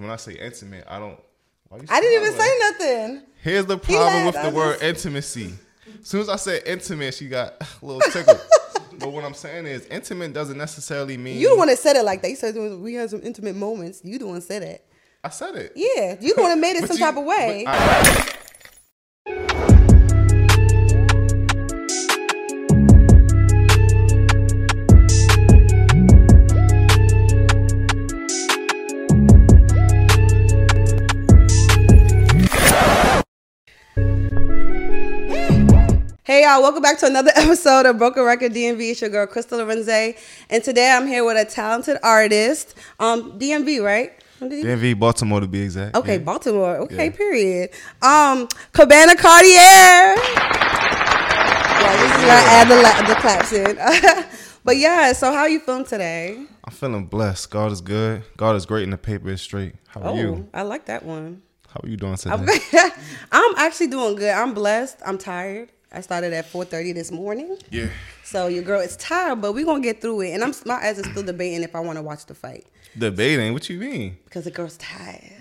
When I say intimate, I don't. I didn't even say nothing. Here's the problem with the word intimacy. As soon as I said intimate, she got a little tickled. But what I'm saying is, intimate doesn't necessarily mean... You the one that said it like that. You said we had some intimate moments. You the one said that. I said it. Yeah. You the one that made it some type of way. Hey y'all, welcome back to another episode of Broken Record DMV. It's your girl Crystal Arinze, and today I'm here with a talented artist. DMV, right? DMV, Baltimore to be exact. Okay, yeah. Baltimore. Okay, yeah. Period. Cabana Cartier. Yeah, this is gonna add the claps in. But yeah, so how are you feeling today? I'm feeling blessed. God is good. God is great, and the paper is straight. How are you? I like that one. How are you doing today? I'm actually doing good. I'm blessed. I'm tired. I started at 4:30 this morning. Yeah. So your girl is tired, but we're going to get through it. And my ass is still debating if I want to watch the fight. Debating? What you mean? Because the girl's tired.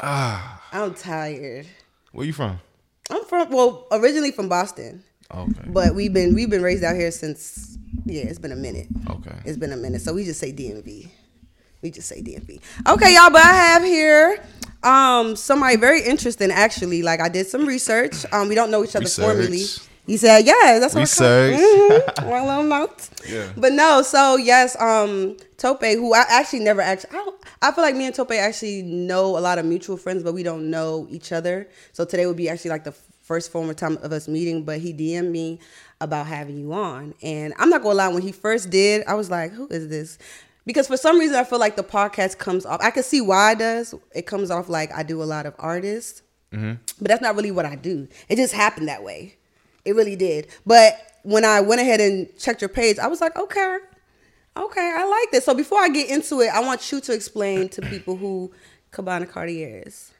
Ah. I'm tired. Where you from? I'm from, originally from Boston. Okay. But we've been raised out here since, it's been a minute. Okay. It's been a minute. So we just say DMV. We just say DMV. Okay, y'all, but I have here... somebody very interesting, actually. Like, I did some research. We don't know each other formally. You said, yeah, that's what research. Mm-hmm. One little note. Yeah. But no, so yes, Tope, who I actually never I feel like me and Tope actually know a lot of mutual friends, but we don't know each other. So today would be actually like the first formal time of us meeting, but he DM'd me about having you on. And I'm not gonna lie, when he first did, I was like, who is this? Because for some reason, I feel like the podcast comes off. I can see why it does. It comes off like I do a lot of artists. Mm-hmm. But that's not really what I do. It just happened that way. It really did. But when I went ahead and checked your page, I was like, okay, I like this. So before I get into it, I want you to explain to people who Cabana Cartier is.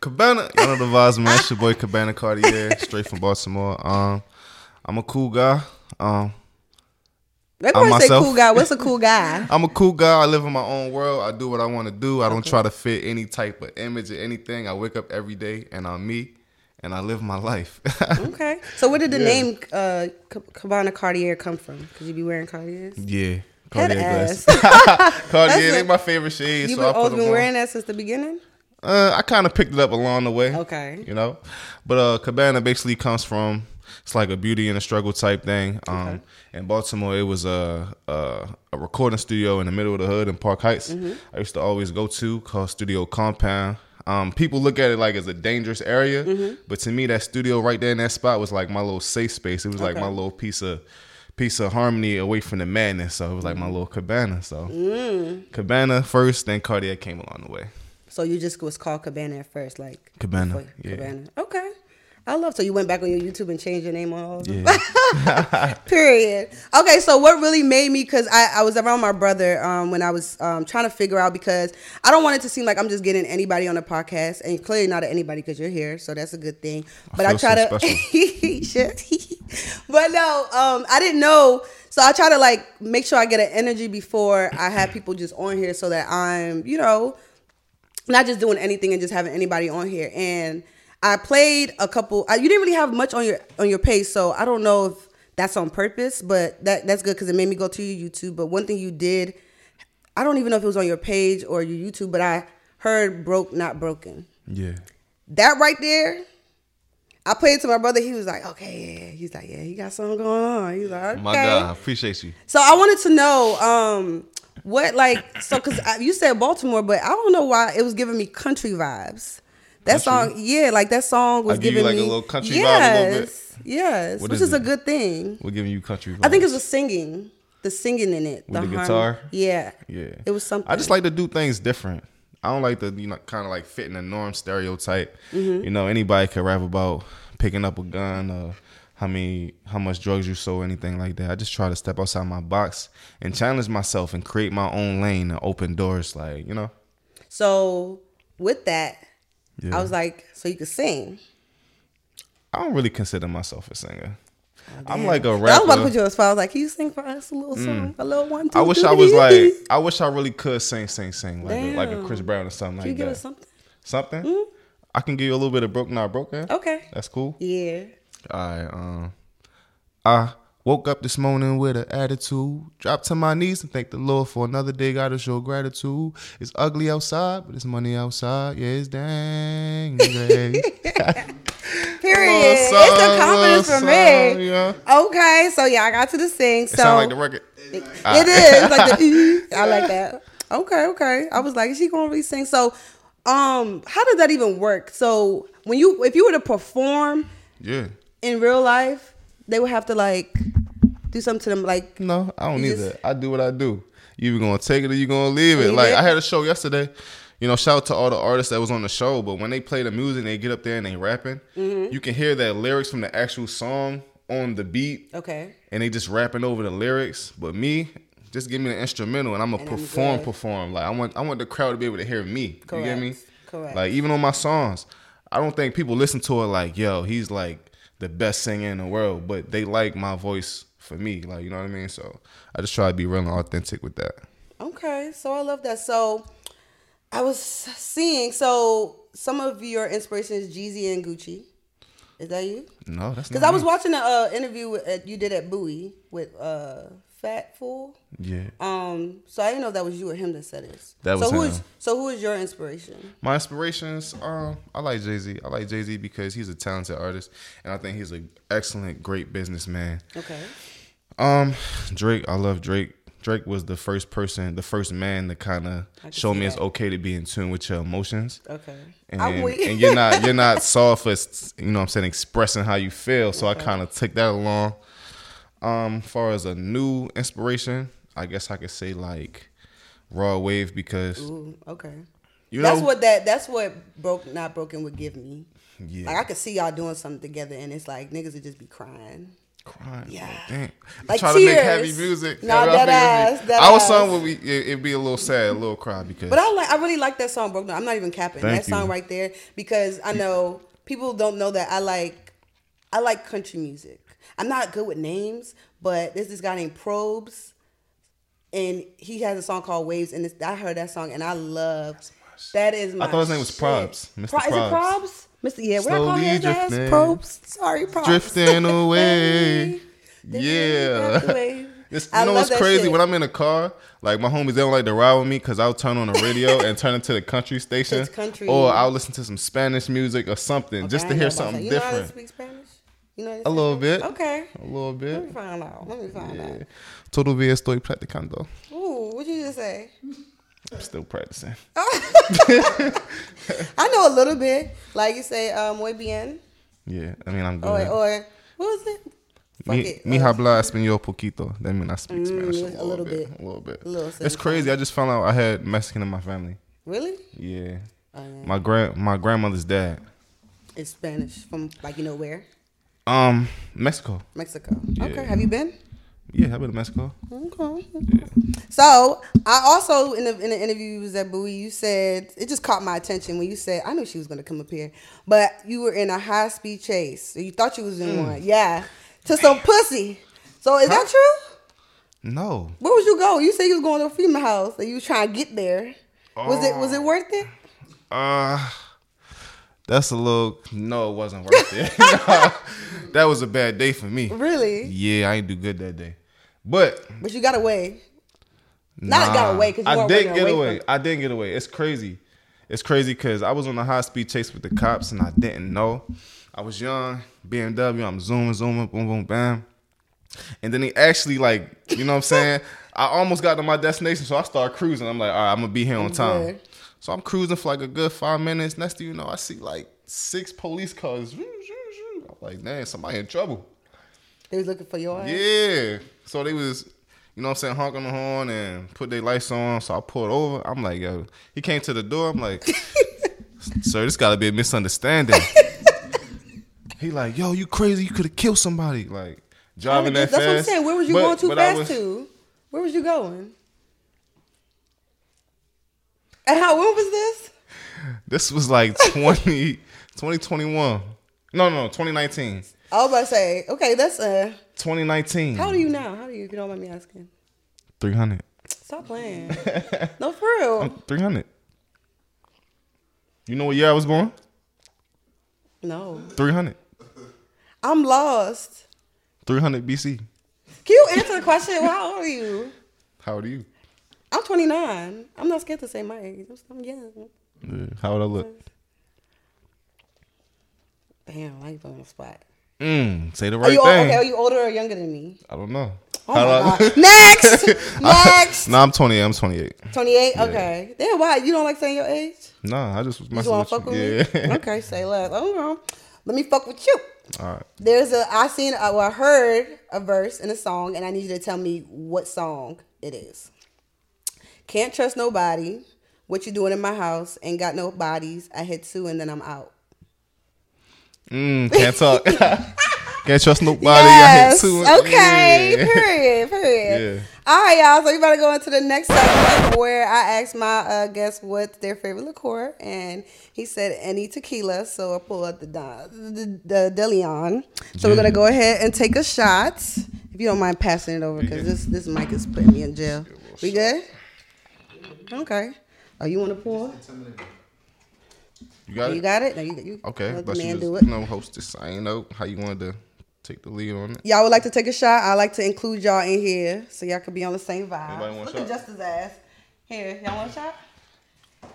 Cabana, y'all know the vibes, man. It's your boy Cabana Cartier, straight from Baltimore. I'm a cool guy. That person say cool guy. What's a cool guy? I'm a cool guy. I live in my own world. I do what I want to do. I don't try to fit any type of image or anything. I wake up every day and I'm me and I live my life. Okay. So where did the name Cabana Cartier come from? Because you be wearing Cartiers? Yeah. Cartier glass. Cartier, they're my favorite shades. You've been wearing that since the beginning? I kind of picked it up along the way. Okay. You know? But Cabana basically comes from... It's like a beauty and a struggle type thing. Okay. In Baltimore, it was a recording studio in the middle of the hood in Park Heights. Mm-hmm. I used to always go to called Studio Compound. People look at it like it's a dangerous area, mm-hmm. but to me, that studio right there in that spot was like my little safe space. It was like my little piece of harmony away from the madness. So it was like my little cabana. So Cabana first, then Cartier came along the way. So you just was called Cabana at first, like Cabana. Before, yeah. Cabana. Okay. I love so you went back on your YouTube and changed your name on all of them. Yeah. Period. Okay, so what really made me, because I was around my brother when I was trying to figure out, because I don't want it to seem like I'm just getting anybody on the podcast, and clearly not anybody because you're here, so that's a good thing. But I try so to shit. But no, I didn't know. So I try to like make sure I get an energy before I have people just on here so that I'm, not just doing anything and just having anybody on here. And I played a couple. You didn't really have much on your page, so I don't know if that's on purpose, but that's good because it made me go to your YouTube. But one thing you did, I don't even know if it was on your page or your YouTube, but I heard "Broke Not Broken." Yeah, that right there. I played it to my brother. He was like, "Okay, yeah." He's like, "Yeah, he got something going on." He's like, "Okay." My God, I appreciate you. So I wanted to know because you said Baltimore, but I don't know why it was giving me country vibes. That country? Song, yeah, like that song was giving me a little country vibe a little bit. Yes, which is a good thing. We're giving you country vibe. I think it was the singing in it. With the guitar? Yeah. It was something. I just like to do things different. I don't like to, kind of like fit in a norm stereotype. Mm-hmm. Anybody could rap about picking up a gun or how much drugs you sold, anything like that. I just try to step outside my box and challenge myself and create my own lane and open doors, like. So, with that... Yeah. I was like, so you could sing. I don't really consider myself a singer. I'm like a rapper. I was about to put you on the spot. I was like, can you sing for us a little song? A little one, two, I wish I was like, I wish I really could sing. Like a Chris Brown or something like that. Can you give us something? Something? Mm-hmm. I can give you a little bit of Broken, Not Broken. Okay. That's cool. Yeah. All right. I woke up this morning with an attitude. Dropped to my knees and thank the Lord for another day. Gotta show gratitude. It's ugly outside, but it's money outside. Yeah, it's dang. Period. It's a compliment for me. Yeah. Okay, so yeah, I got to the sing. So it sound like the record. It is. It's like the I like that. Okay. I was like, is she gonna re-sing? So, how does that even work? So when if you were to perform, in real life, they would have to like do something to them. Like, no, I don't need that. I do what I do. You gonna take it or you gonna leave it? Like, I had a show yesterday. You know, shout out to all the artists that was on the show, but when they play the music and they get up there and they rapping, you can hear that lyrics from the actual song on the beat. Okay. And they just rapping over the lyrics. But me, just give me the instrumental and I'm going to perform. Like, I want the crowd to be able to hear me. Correct. You get me? Correct. Like, even on my songs, I don't think people listen to it like, yo, he's like the best singer in the world, but they like my voice for me. Like, you know what I mean? So I just try to be real and authentic with that. Okay. So I love that. So I was seeing, so some of your inspiration is Jeezy and Gucci. Is that you? No, that's not. Because I was watching an interview you did at Bowie with Fat Fool. Yeah. So I didn't know if that was you or him that said it. That was him. So who is your inspiration? My inspirations, I like Jay-Z. I like Jay-Z because he's a talented artist, and I think he's an excellent, great businessman. Okay. Drake, I love Drake. Drake was the first man to kind of show me it's okay to be in tune with your emotions. Okay. And you're not soft for, you know what I'm saying, expressing how you feel. So I kind of took that along. Far as a new inspiration, I guess I could say like Raw Wave because that's what Broken Not Broken would give me. Yeah. Like I could see y'all doing something together and it's like niggas would just be crying. Yeah. Damn. Like trying to make heavy music. No, that our song would be it'd be a little sad, a little cry because. But I really like that song Broken. I'm not even capping that song right there because I know people don't know that I like country music. I'm not good with names, but there's this guy named Probz, and he has a song called Waves, and I heard that song and I loved. That is my. I thought his name was Probz. Mr. Probz. Is it Probz? Mr. Yeah, what I call his ass? Probz. Sorry, Probz. Drifting away. Yeah. You know what's crazy? Shit. When I'm in a car, like my homies, they don't like to ride with me because I'll turn on the radio and turn into the country station. It's country. Or I'll listen to some Spanish music or something just to hear something different. You know how to speak Spanish? You know a little bit. Okay. A little bit. Let me find out. Todavía estoy practicando. Ooh, what you just say? I'm still practicing. I know a little bit. Like you say, muy bien. Yeah, I mean, I'm good. Or what was it? Mi habla español poquito. That means I speak Spanish a little bit. It's crazy. I just found out I had Mexican in my family. Really? Yeah. My grandmother's dad is Spanish from, like, you know where? Mexico. Yeah. Okay. Have you been? Yeah, I've been to Mexico. Okay. Yeah. So, I also, in the interviews at Bowie, you said, it just caught my attention when you said, I knew she was going to come up here, but you were in a high-speed chase. So you thought you was in one. Yeah. To some pussy. So, is that true? No. Where would you go? You said you was going to a female house, and you was trying to get there. Was it worth it? No, it wasn't worth it. That was a bad day for me. Really? Yeah, I ain't do good that day. But you got away. I didn't get away. It's crazy because I was on a high-speed chase with the cops and I didn't know. I was young, BMW, I'm zooming, boom, boom, bam. And then they actually, like, you know what I'm saying? I almost got to my destination, so I started cruising. I'm like, all right, I'm going to be here on time. Good. So I'm cruising for like a good 5 minutes. Next thing you know, I see like 6 police cars. I'm like, man, somebody in trouble. They was looking for your ass? Yeah. So they was, you know what I'm saying, honking the horn and put their lights on. So I pulled over. I'm like, yo. He came to the door. I'm like, sir, this got to be a misunderstanding. He like, yo, you crazy. You could have killed somebody. Like, driving that fast. That's what I'm saying. Where was you going too fast to? Where was you going? And when was this? This was like 2021. No, 2019. I was about to say, okay, that's 2019. How old are you now? How do you don't mind me asking? 300. Stop playing. No, for real. I'm 300. You know what year I was born? No. 300. I'm lost. 300 BC. Can you answer the question? Well, how old are you? How old are you? I'm 29. I'm not scared to say my age. I'm young. Yeah. How would I look? Damn, I ain't on the spot. Say the right thing. Okay, are you older or younger than me? I don't know. Oh my God. Next. No, I'm 28. I'm 28. 28. Yeah. Okay. Damn, why you don't like saying your age? Nah, I just was messing with you. Fuck with me? Yeah. Okay, say less. Oh, let me fuck with you. All right. I heard a verse in a song, and I need you to tell me what song it is. Can't trust nobody. What you doing in my house? Ain't got no bodies. I hit two and then I'm out. Can't talk. Can't trust nobody. Yes. I hit two. Okay. Yeah. Period. Yeah. All right, y'all. So we about to go into the next segment where I asked my guest what's their favorite liqueur, and he said any tequila. So I pulled out the Deleon. So we're gonna go ahead and take a shot. If you don't mind passing it over, because this mic is putting me in jail. We good? Okay. Oh, you want to pour? You got it? You got it? No, you okay. Let the man do it. No, hostess. I ain't know how you wanted to take the lead on it. Y'all would like to take a shot. I like to include y'all in here so y'all could be on the same vibe. Anybody want a shot? Look at Justin's ass. Here, y'all want a shot?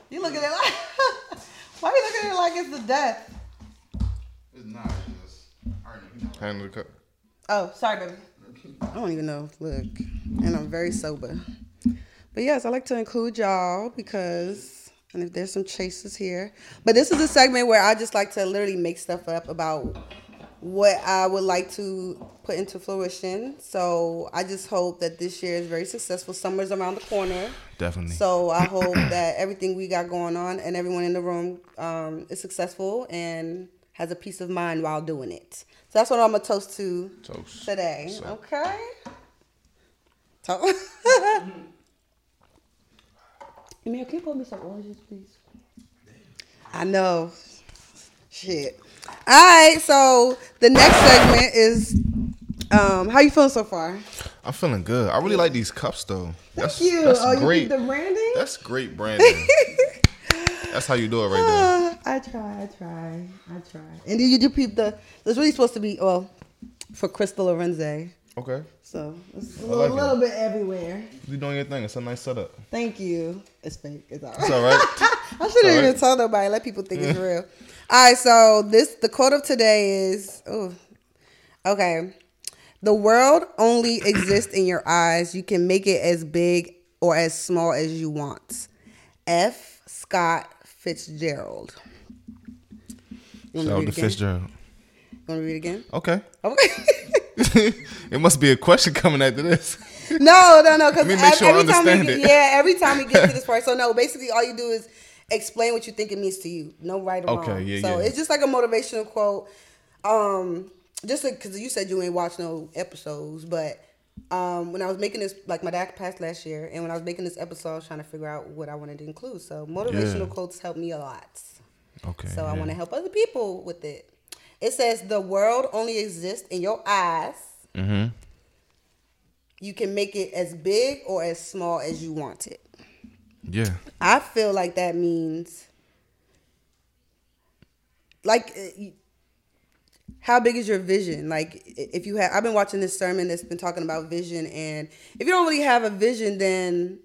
You look at it like... Why you looking at it like it's the death? It's not. It's just... Hand the cup. Oh, sorry, baby. I don't even know. Look. And I'm very sober. But yes, I like to include y'all and if there's some chasers here. But this is a segment where I just like to literally make stuff up about what I would like to put into fruition. So I just hope that this year is very successful. Summer's around the corner. Definitely. So I hope that everything we got going on and everyone in the room is successful and has a peace of mind while doing it. So that's what I'm going to toast to today. So. Okay. Amir, can you pour me some oranges, please? I know. Shit. All right, so the next segment is how you feeling so far? I'm feeling good. I really like these cups, though. Thank you. That's great. You did the branding? That's great branding. That's how you do it right there. I try. And then you do peep it's really supposed to be, for Crystal Arinze. Okay. So it's a little bit everywhere. You're doing your thing. It's a nice setup. Thank you. It's fake. It's all right. It's all right. I shouldn't even tell nobody. Let people think it's real. All right. So the quote of today is, the world only exists in your eyes. You can make it as big or as small as you want. F. Scott Fitzgerald. Shout out to Fitzgerald. You want to read it again? Okay. It must be a question coming after this. No. Because every time we get to this part. So no, basically all you do is explain what you think it means to you. No right or wrong. So it's just like a motivational quote. Just because you said you ain't watched no episodes, but when I was making this, like my dad passed last year, and when I was making this episode, I was trying to figure out what I wanted to include. So motivational quotes helped me a lot. Okay. So I want to help other people with it. It says, the world only exists in your eyes. Mm-hmm. You can make it as big or as small as you want it. Yeah. I feel like that means, like, how big is your vision? Like, if you have, I've been watching this sermon that's been talking about vision, and if you don't really have a vision, then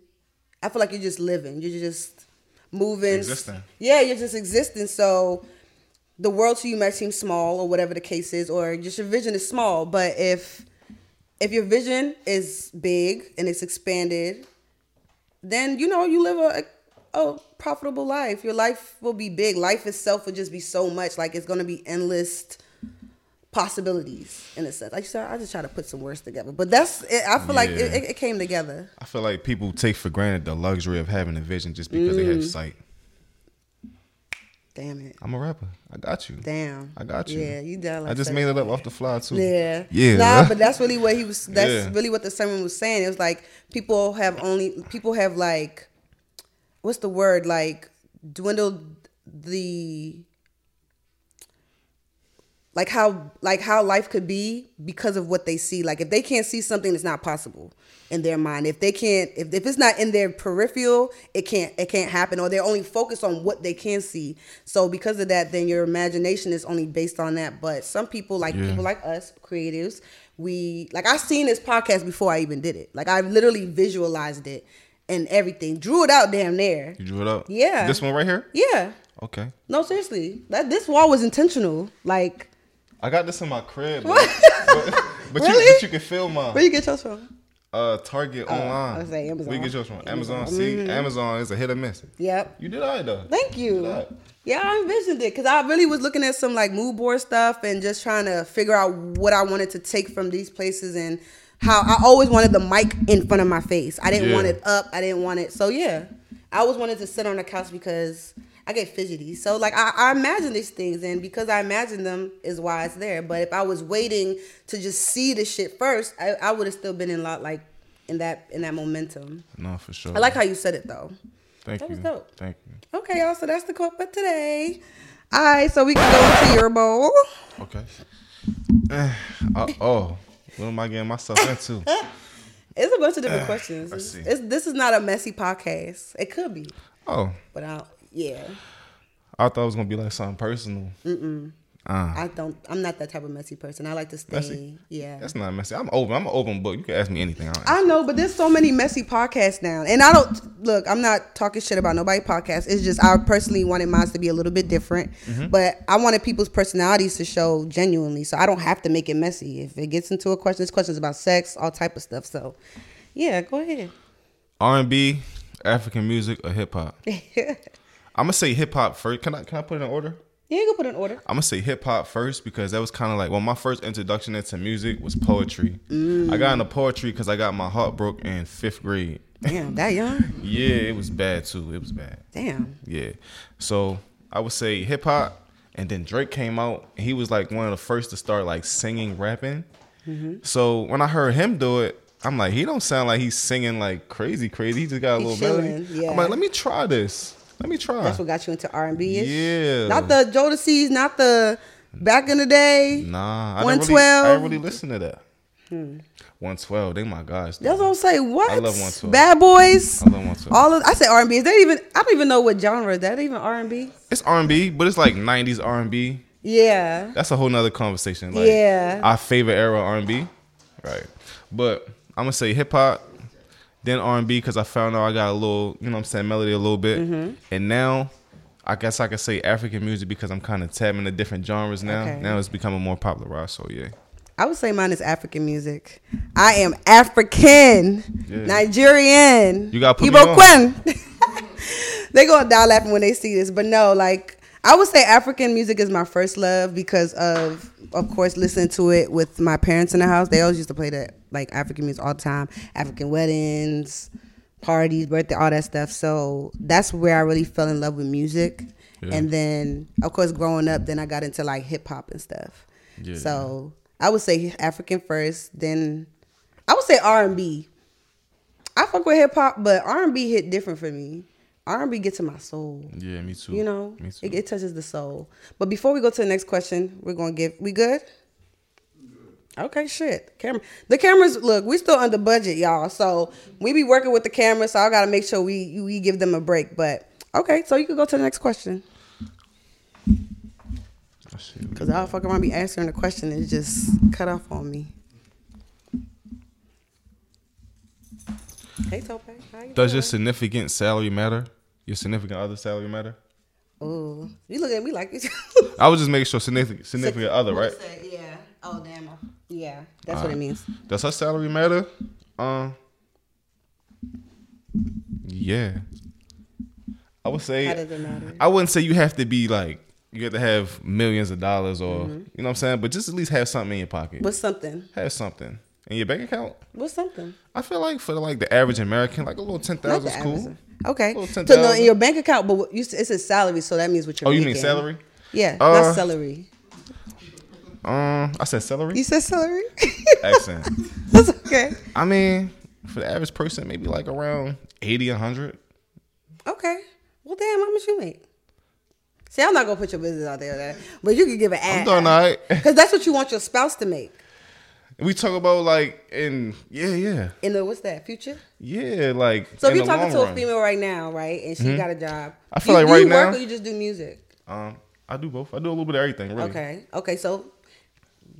I feel like you're just living. You're just moving. Existing. Yeah, you're just existing, so... The world to you might seem small or whatever the case is, or just your vision is small. But if your vision is big and it's expanded, then, you live a profitable life. Your life will be big. Life itself will just be so much. Like, it's going to be endless possibilities in a sense. Like, so I just try to put some words together. But that's it. I feel like it came together. I feel like people take for granted the luxury of having a vision just because they have sight. Damn it. I'm a rapper. I got you. Damn. I got you. Yeah, you done like I just made it up off the fly too. Yeah. Yeah. Nah, but that's really what what the sermon was saying. It was like people have like, what's the word? Like, dwindled the Like how life could be because of what they see. Like if they can't see something, it's not possible in their mind. If they can't, if it's not in their peripheral, it can't happen. Or they're only focused on what they can see. So because of that, then your imagination is only based on that. But some people, like people like us, creatives, I've seen this podcast before I even did it. Like I literally visualized it and everything. Drew it out damn near. You drew it out? Yeah. This one right here? Yeah. Okay. No, seriously. This wall was intentional. Like I got this in my crib, but really? but you can feel mine. Where you get yours from? Target online. I was saying Amazon. Where you get yours from? Amazon. See, Amazon is a hit or miss. Yep. You did all right, though. Thank you. Yeah, I envisioned it because I really was looking at some like mood board stuff and just trying to figure out what I wanted to take from these places and how I always wanted the mic in front of my face. I didn't want it up. I didn't want it. So yeah, I always wanted to sit on the couch because I get fidgety. So like I imagine these things, and because I imagine them is why it's there. But if I was waiting to just see the shit first, I would have still been in lot like in that momentum. No, for sure. I like how you said it though. Thank you. That was dope. Thank you. Okay, y'all. So that's the quote for today. All right, so we can go into your bowl. Okay. What am I getting myself into? It's a bunch of different questions. I see. This is not a messy podcast. It could be. Oh. But yeah. I thought it was going to be like something personal. Mm-mm. I'm not that type of messy person. I like to stay. Messy? Yeah. That's not messy. I'm an open book. You can ask me anything. I know, but there's so many messy podcasts now. And I'm not talking shit about nobody's podcast. It's just I personally wanted mine to be a little bit different. Mm-hmm. But I wanted people's personalities to show genuinely. So I don't have to make it messy. If it gets into a question, it's questions about sex, all type of stuff. So yeah, go ahead. R&B, African music, or hip hop? I'm gonna say hip hop first. Can I put it in order? Yeah, you can put it in order. I'm gonna say hip hop first because that was kind of like my first introduction into music was poetry. I got into poetry because I got my heart broke in 5th grade. Damn, that young? Yeah, it was bad too. It was bad. Damn. Yeah, so I would say hip hop, and then Drake came out. And he was like one of the first to start like singing, rapping. Mm-hmm. So when I heard him do it, I'm like, he don't sound like he's singing like crazy. He just got a little melody. Yeah. I'm like, let me try this. Let me try. That's what got you into R&B-ish? Yeah. Not the Jodeci's, not the back in the day. Nah. 112. I didn't really listen to that. 112. They my guys. That's what I'm saying. What? I love 112. Bad Boys. I love 112. I say R&B. I don't even know what genre. Is that even R&B? It's R&B, but it's like 90s R&B. Yeah. That's a whole nother conversation. Like, yeah. Our favorite era R&B. Right. But I'm going to say hip-hop. Then R&B because I found out I got a little, you know what I'm saying, melody a little bit. Mm-hmm. And now I guess I could say African music because I'm kind of tapping into different genres now. Okay. Now it's becoming more popularized, so yeah. I would say mine is African music. I am African, Nigerian. You got to put Igbo me on. They're going to die laughing when they see this. But no, like I would say African music is my first love because of course, listening to it with my parents in the house. They always used to play that like African music all the time, African weddings, parties, birthday, all that stuff. So that's where I really fell in love with music. Yeah. And then, of course, growing up, then I got into like hip hop and stuff. Yeah. So I would say African first, then I would say R&B. I fuck with hip hop, but R&B hit different for me. R&B gets to my soul. Yeah, me too. You know, me too. It touches the soul. But before we go to the next question, we're gonna we good? Okay, shit. The cameras. Look, we still under budget, y'all. So we be working with the camera. So I gotta make sure we give them a break. But okay, so you can go to the next question. Cause I'll fuck around be answering the question and just cut off on me. Hey, Tope. Does your significant salary matter? Your significant other salary matter? Oh, you look at me like I was just making sure significant other, right? Yeah. Oh, damn. Yeah, that's what it means. Does her salary matter? Yeah. I would say. How does it matter? I wouldn't say you have to be like you have to have millions of dollars or you know what I'm saying, but just at least have something in your pocket. What's something? Have something. In your bank account? What's something? I feel like for like the average American, like a little $10,000 is cool. Okay. So no, in your bank account, but it's a salary, so that means what you're making. Oh, you mean salary? Yeah, not celery. I said celery? You said celery? Accent. That's okay. I mean, for the average person, maybe like around $80, $100. Okay. Well, damn, how much you make? See, I'm not going to put your business out there, that, but you can give an ad. I'm doing all right. Because that's what you want your spouse to make. We talk about, like, in, in the, what's that, future? Yeah, like, so if you're talking to a female right now, right, and she got a job. I feel like right now. Do you work or you just do music? I do both. I do a little bit of everything, really. Okay, so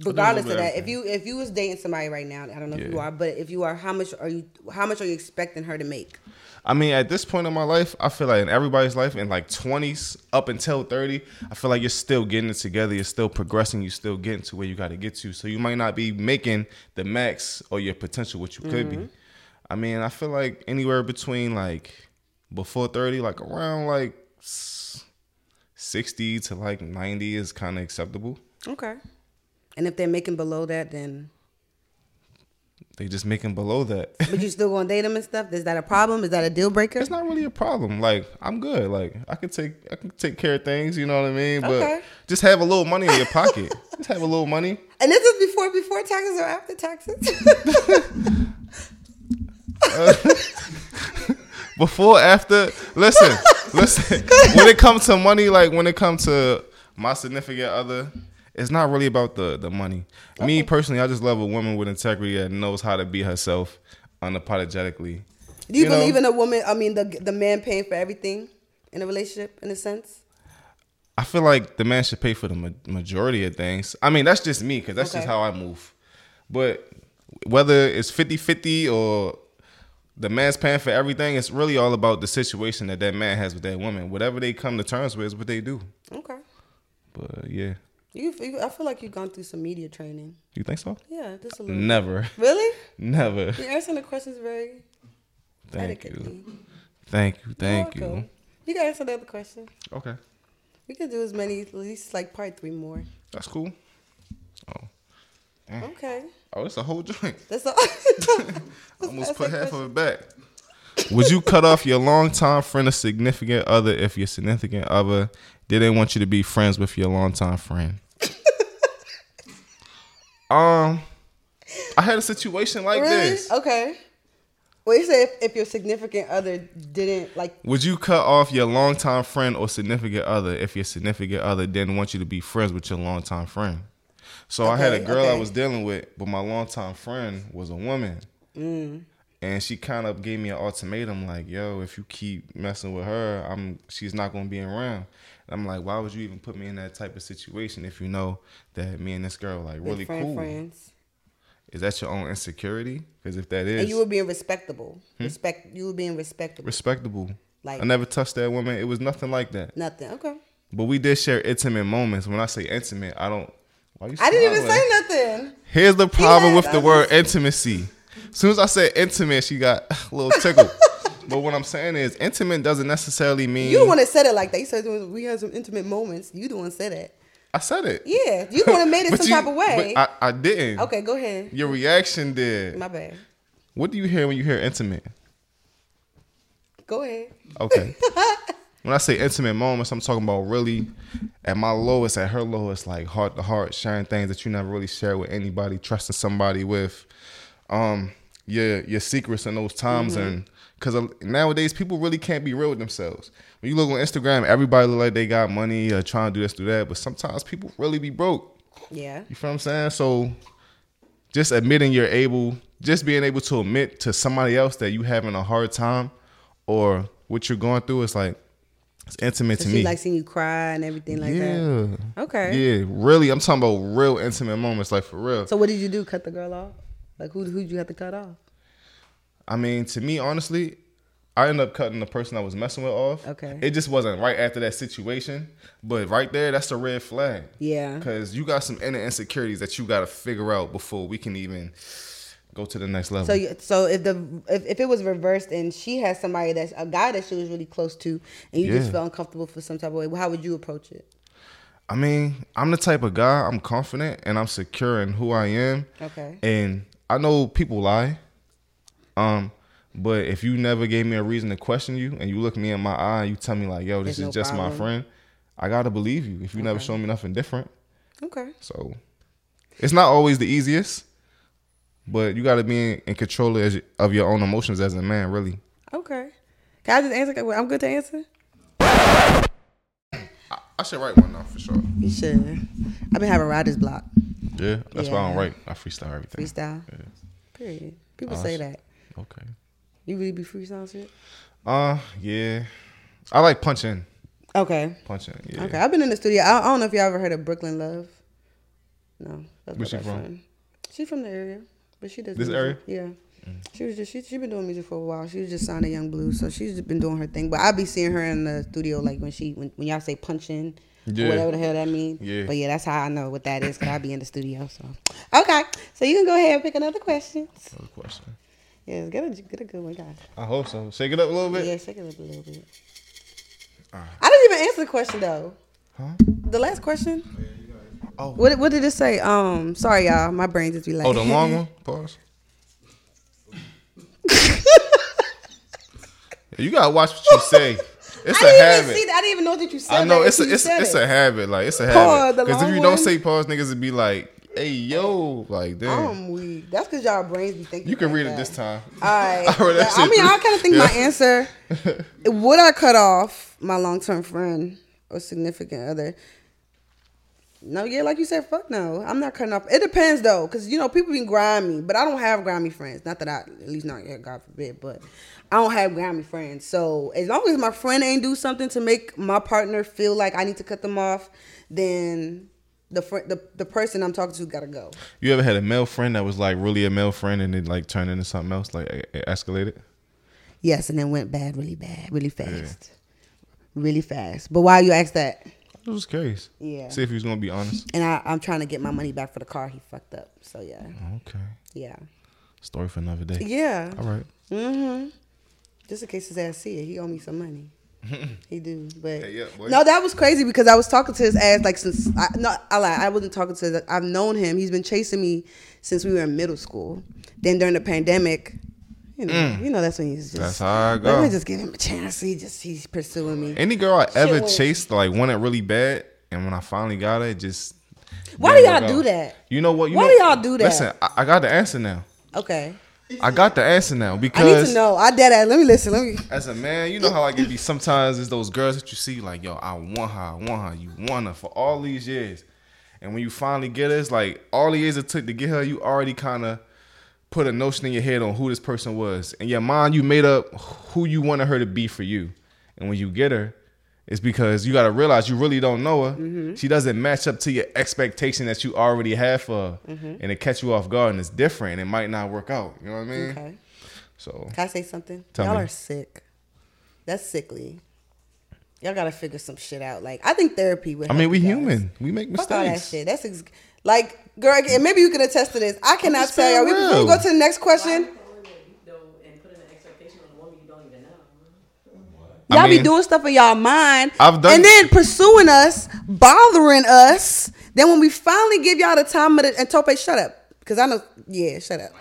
regardless of that, if you was dating somebody right now, I don't know if you are, but if you are, how much are you expecting her to make? I mean, at this point in my life, I feel like in everybody's life, in like 20s up until 30, I feel like you're still getting it together. You're still progressing. You're still getting to where you got to get to. So you might not be making the max or your potential, which you could be. I mean, I feel like anywhere between like before 30, like around like 60 to like 90 is kind of acceptable. Okay. And if they're making below that, then... They just making below that. But you still gonna date them and stuff? Is that a problem? Is that a deal breaker? It's not really a problem. Like, I'm good. Like, I can take care of things, you know what I mean? But just have a little money in your pocket. Just have a little money. And this is before taxes or after taxes? Before, after, listen. When it comes to my significant other, it's not really about the money. Okay. Me, personally, I just love a woman with integrity that knows how to be herself unapologetically. Do you believe in a woman, I mean, the man paying for everything in a relationship, in a sense? I feel like the man should pay for the majority of things. I mean, that's just me, because that's just how I move. But whether it's 50-50 or the man's paying for everything, it's really all about the situation that man has with that woman. Whatever they come to terms with is what they do. Okay. But, yeah. I feel like you've gone through some media training. You think so? Yeah, just a little. Never. Bit. Really? Never. You're answering the questions very etiquetely. Thank you. Welcome. You can answer the other question. Okay. We could do as many, at least like part 3 more. That's cool. Oh. Damn. Okay. Oh, it's a whole joint. I almost put half of it back. Would you cut off your longtime friend or significant other if your significant other didn't want you to be friends with your longtime friend? I had a situation like this. Okay. Well, you said if your significant other didn't like. Would you cut off your longtime friend or significant other if your significant other didn't want you to be friends with your longtime friend? So I had a girl I was dealing with, but my longtime friend was a woman. Mm. And she kind of gave me an ultimatum, like, yo, if you keep messing with her, she's not going to be around. And I'm like, why would you even put me in that type of situation if you know that me and this girl, like, really cool? Friends. Is that your own insecurity? Because if that is... And you were being respectable. You were being respectable. Like, I never touched that woman. It was nothing like that. Nothing, okay. But we did share intimate moments. When I say intimate, I didn't even say nothing. Here's the problem with the word intimacy. As soon as I said intimate, she got a little tickled. But what I'm saying is, intimate doesn't necessarily mean... You don't want to say it like that. You said we had some intimate moments. You don't want to say that. I said it. Yeah. You don't want to made it some type of way. But I didn't. Okay, go ahead. Your reaction did. My bad. What do you hear when you hear intimate? Go ahead. Okay. When I say intimate moments, I'm talking about really at my lowest, at her lowest, like heart to heart, sharing things that you never really share with anybody, trusting somebody with... your secrets in those times, and because nowadays people really can't be real with themselves. When you look on Instagram, everybody look like they got money or trying to do this, do that, but sometimes people really be broke. Yeah, you feel what I'm saying? So just being able to admit to somebody else that you having a hard time or what you're going through, it's like it's intimate to me. Like seeing you cry and everything like that. Yeah. Okay. Yeah, really, I'm talking about real intimate moments, like for real. So what did you do? Cut the girl off? Like, who you have to cut off? I mean, to me, honestly, I ended up cutting the person I was messing with off. Okay. It just wasn't right after that situation. But right there, that's a red flag. Yeah. Because you got some inner insecurities that you got to figure out before we can even go to the next level. So if it was reversed and she had somebody that's a guy that she was really close to and you just felt uncomfortable for some type of way, how would you approach it? I mean, I'm the type of guy, I'm confident and I'm secure in who I am. Okay. And... I know people lie, but if you never gave me a reason to question you and you look me in my eye and you tell me like, yo, this is just my friend, I got to believe you if you never show me nothing different. Okay. So it's not always the easiest, but you got to be in control of your own emotions as a man, really. Okay. Can I just answer? I'm good to answer? I should write one now for sure. You should. I've been having writer's block. Yeah, that's why I don't write. I freestyle everything. Freestyle. Yeah. Period. People say that. Okay. You really be freestyle shit? Yeah. I like punching. Okay. Punching. Yeah. Okay. I've been in the studio. I don't know if y'all ever heard of Brooklyn Love. No. Where's she from? She's from the area, but she does this music. Area. Yeah. She was just she been doing music for a while. She was just signed to Young Blue, so she's been doing her thing. But I be seeing her in the studio like when y'all say punching, or whatever the hell that means. Yeah. But yeah, that's how I know what that is because I be in the studio. So okay, so you can go ahead and pick another question. Another question. Yeah, get a good one, guys. I hope so. Shake it up a little bit. Yeah, shake it up a little bit. I didn't even answer the question though. Huh? The last question. Yeah, you got it. Oh. What did it say? Sorry y'all, my brain just be like. Oh, the long one. Pause. You gotta watch what you say. It's a habit. I didn't even know that you said. I know it's a habit. Like it's a habit. Because if you don't say pause, niggas would be like, "Hey yo," like damn. I'm weak. That's because y'all brains be thinking. You can read it this time. All right. I mean, I kind of think my answer. Would I cut off my long-term friend or significant other? No, yeah, like you said, fuck no. I'm not cutting off. It depends, though, because, you know, people be grimy, but I don't have grimy friends. Not that I, at least not yet, God forbid, but I don't have grimy friends. So as long as my friend ain't do something to make my partner feel like I need to cut them off, then the person I'm talking to got to go. You ever had a male friend that was, like, really a male friend and it, like, turned into something else, like, it escalated? Yes, and then went bad, really fast. Yeah. Really fast. But why you ask that? I was curious. Yeah. See if he was gonna be honest. And I'm trying to get my money back for the car he fucked up. So yeah. Okay. Yeah. Story for another day. Yeah. All right. Mm-hmm. Just in case his ass see it, he owe me some money. He do, but hey, yeah, no, that was crazy because I was talking to his ass like since I wasn't talking to his. I've known him. He's been chasing me since we were in middle school. Then during the pandemic. You know that's when he's just. That's how I go. Let me just give him a chance. He's pursuing me. Any girl I ever chased, like wanted really bad, and when I finally got it, just. Why do y'all do that? You know what? Why do y'all do that? Listen, I got the answer now. Okay. I got the answer now because I need to know. I dead ass. Let me listen. As a man, you know how I can be. Sometimes it's those girls that you see, like yo, I want her. You want her for all these years, and when you finally get her, it's like all the years it took to get her, you already kind of. Put a notion in your head on who this person was. In your mind, you made up who you wanted her to be for you. And when you get her, it's because you got to realize you really don't know her. Mm-hmm. She doesn't match up to your expectation that you already have for her. Mm-hmm. And it catch you off guard and it's different. And it might not work out. You know what I mean? Okay. So, can I say something? Y'all are sick. That's sickly. Y'all got to figure some shit out. Like, I think therapy would help. I mean, we human. We make mistakes. Fuck all that shit. That's like, girl, and maybe you can attest to this. I cannot tell y'all. We'll go to the next question. Y'all be doing stuff in y'all mind. I've done and then pursuing us, bothering us. Then when we finally give y'all the time of the, and Tope, shut up. Because I know, yeah, shut up.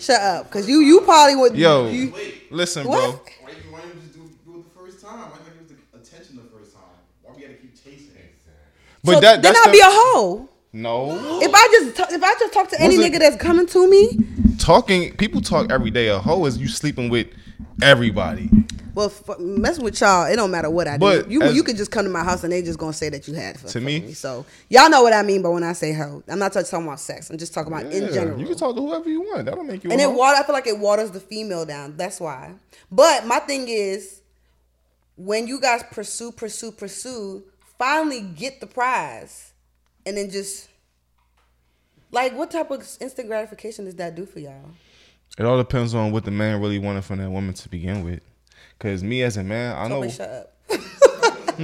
Shut up. Because you probably would. Yo, listen, what? Bro. Why didn't you just do it the first time? Why didn't you give the attention the first time? Why we got to keep chasing it? But so then I'll be a hoe. No. If I just talk to any nigga that's coming to me, people talk every day. A hoe is you sleeping with everybody. Well, messing with y'all, it don't matter what I do. You could just come to my house and they just gonna say that you had to me. So y'all know what I mean. But when I say hoe, I'm not talking about sex. I'm just talking about in general. You can talk to whoever you want. That'll make you. And I feel like it waters the female down. That's why. But my thing is, when you guys pursue, finally get the prize. And then just, like, what type of instant gratification does that do for y'all? It all depends on what the man really wanted from that woman to begin with. Because me as a man, I know. Shut up.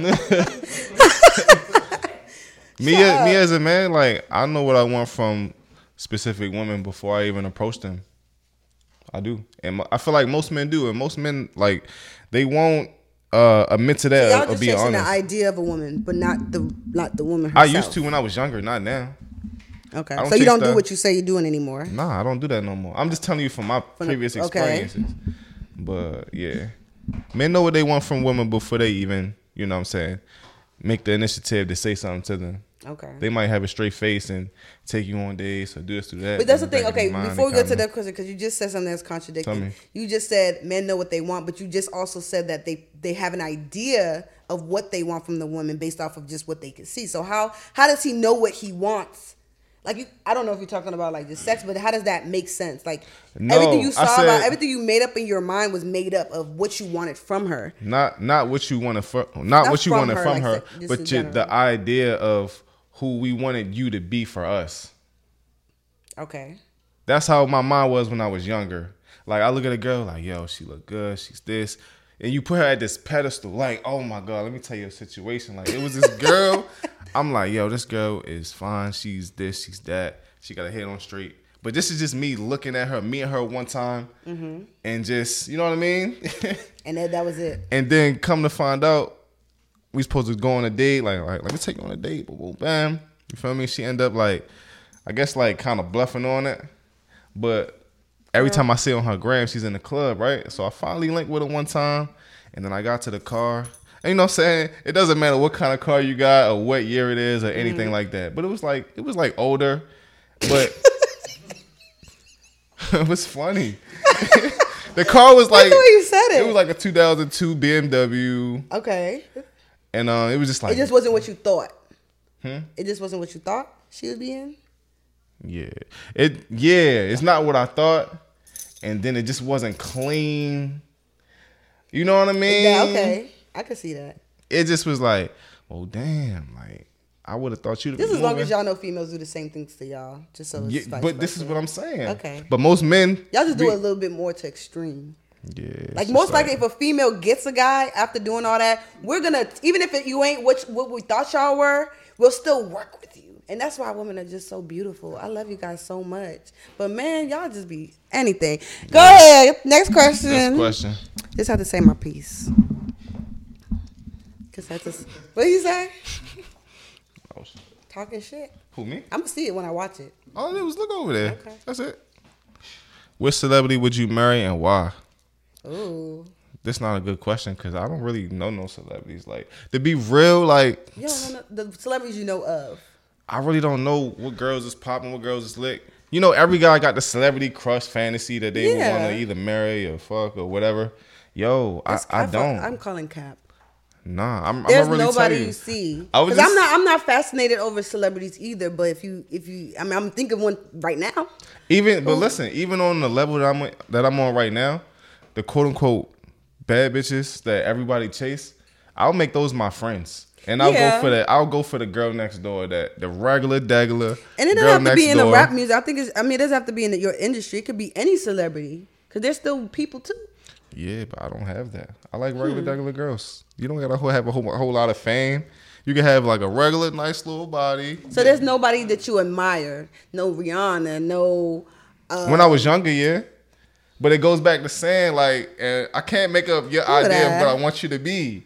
Me as a man, like, I know what I want from specific women before I even approach them. I do. And I feel like most men do. And most men, like, they won't. Admit to that. So y'all just be honest. The idea of a woman, but not the woman herself. I used to when I was younger, not now. Okay, so you don't do what you say you're doing anymore. Nah, I don't do that no more. I'm just telling you from my previous experiences. Okay. But yeah, men know what they want from women before they even, you know what I'm saying, make the initiative to say something to them. Okay. They might have a straight face and take you on dates or do this, do that. But that's the thing. Okay, before we go to that question, because you just said something that's contradicting. You just said men know what they want, but you just also said that they have an idea of what they want from the woman based off of just what they can see. So how does he know what he wants? Like, I don't know if you're talking about like just sex, but how does that make sense? Like, no, everything you saw about, everything you made up in your mind was made up of what you wanted from her. Not what you wanted from, not what you wanted from her, like, but the idea of who we wanted you to be for us. Okay. That's how my mind was when I was younger. Like, I look at a girl like, yo, she look good, she's this. And you put her at this pedestal, like, oh my God, let me tell you a situation. Like, it was this girl. I'm like, yo, this girl is fine. She's this, she's that. She got her head on straight. But this is just me looking at her, me and her one time, mm-hmm. and just, you know what I mean? And that was it. And then come to find out, we supposed to go on a date. Like, let me take you on a date. Boom, boom, bam. You feel me? She end up like, I guess like kind of bluffing on it. But every time I see on her gram, she's in the club, right? So I finally linked with her one time, and then I got to the car. And you know what I'm saying? It doesn't matter what kind of car you got or what year it is or anything like that. But it was like older, but it was funny. The car was like, you said it. It was like a 2002 BMW. Okay. And it was just like, it just wasn't what you thought. It just wasn't what you thought she would be in. Yeah. It's not what I thought. And then it just wasn't clean. You know what I mean? Yeah, okay. I could see that. It just was like, oh damn, like I would have thought you'd have been moving. As long as y'all know females do the same things to y'all. Just so it's but this is what I'm saying. Okay. But most men, y'all just do it a little bit more to extreme. Yeah. Like most likely, if a female gets a guy after doing all that, we're gonna, even if you ain't what we thought y'all were, we'll still work with you. And that's why women are just so beautiful. I love you guys so much. But man, y'all just be anything. Go ahead. Next question. Next question. Just have to say my piece. Cause that's what did you say? Talking shit. Who, me? I'm gonna see it when I watch it. All I did was look over there. Okay. That's it. Which celebrity would you marry and why? Ooh. That's not a good question because I don't really know no celebrities. Like, to be real, like, you don't know the celebrities you know of. I really don't know what girls is popping, what girls is lit. You know, every guy got the celebrity crush fantasy that they would want to either marry or fuck or whatever. Yo, I don't. I'm calling cap. Nah, I'm. There's really nobody you see. Because I'm not fascinated over celebrities either. But if you, I mean, I'm thinking one right now. But listen, even on the level that I'm on right now, the quote unquote bad bitches that everybody chase, I'll make those my friends. And I'll go for that. I'll go for the girl next door, that the regular daggler. And it doesn't have to be in the rap music. It doesn't have to be in your industry. It could be any celebrity because there's still people too. Yeah, but I don't have that. I like regular daggler girls. You don't gotta have a whole lot of fame. You can have like a regular nice little body. So there's nobody that you admire. No Rihanna. No. When I was younger, yeah. But it goes back to saying like, I can't make up your idea of what I want you to be.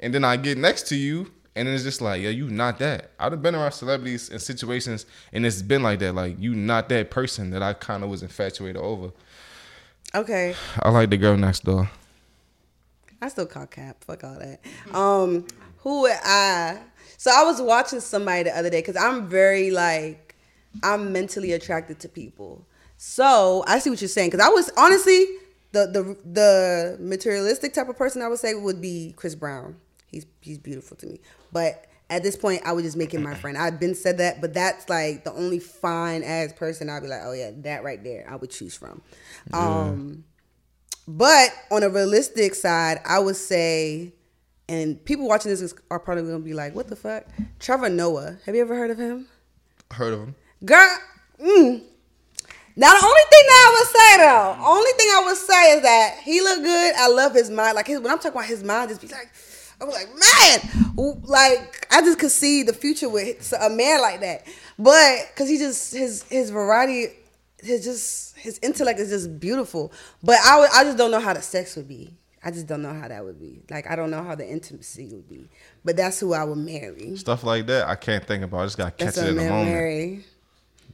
And then I get next to you, and it's just like, yeah, you not that. I'd have been around celebrities and situations, and it's been like that. Like, you not that person that I kind of was infatuated over. Okay. I like the girl next door. I still call cap. Fuck all that. Who would I? So I was watching somebody the other day, because I'm very like, I'm mentally attracted to people. So I see what you're saying, because I was honestly, the materialistic type of person I would say would be Chris Brown. He's beautiful to me. But at this point, I would just make him my friend. I've been said that, but that's like the only fine-ass person I'd be like, oh yeah, that right there, I would choose from. Yeah. But on a realistic side, I would say, and people watching this are probably going to be like, what the fuck? Trevor Noah. Have you ever heard of him? Heard of him. Girl, Now, the only thing that I would say, is that he look good. I love his mind. Like, when I'm talking about his mind, just be like, I was like, man, like I just could see the future with a man like that. But because he just his variety, his intellect is just beautiful. But I just don't know how the sex would be. I just don't know how that would be. Like, I don't know how the intimacy would be. But that's who I would marry. Stuff like that, I can't think about. I just gotta catch it in the moment. Marry.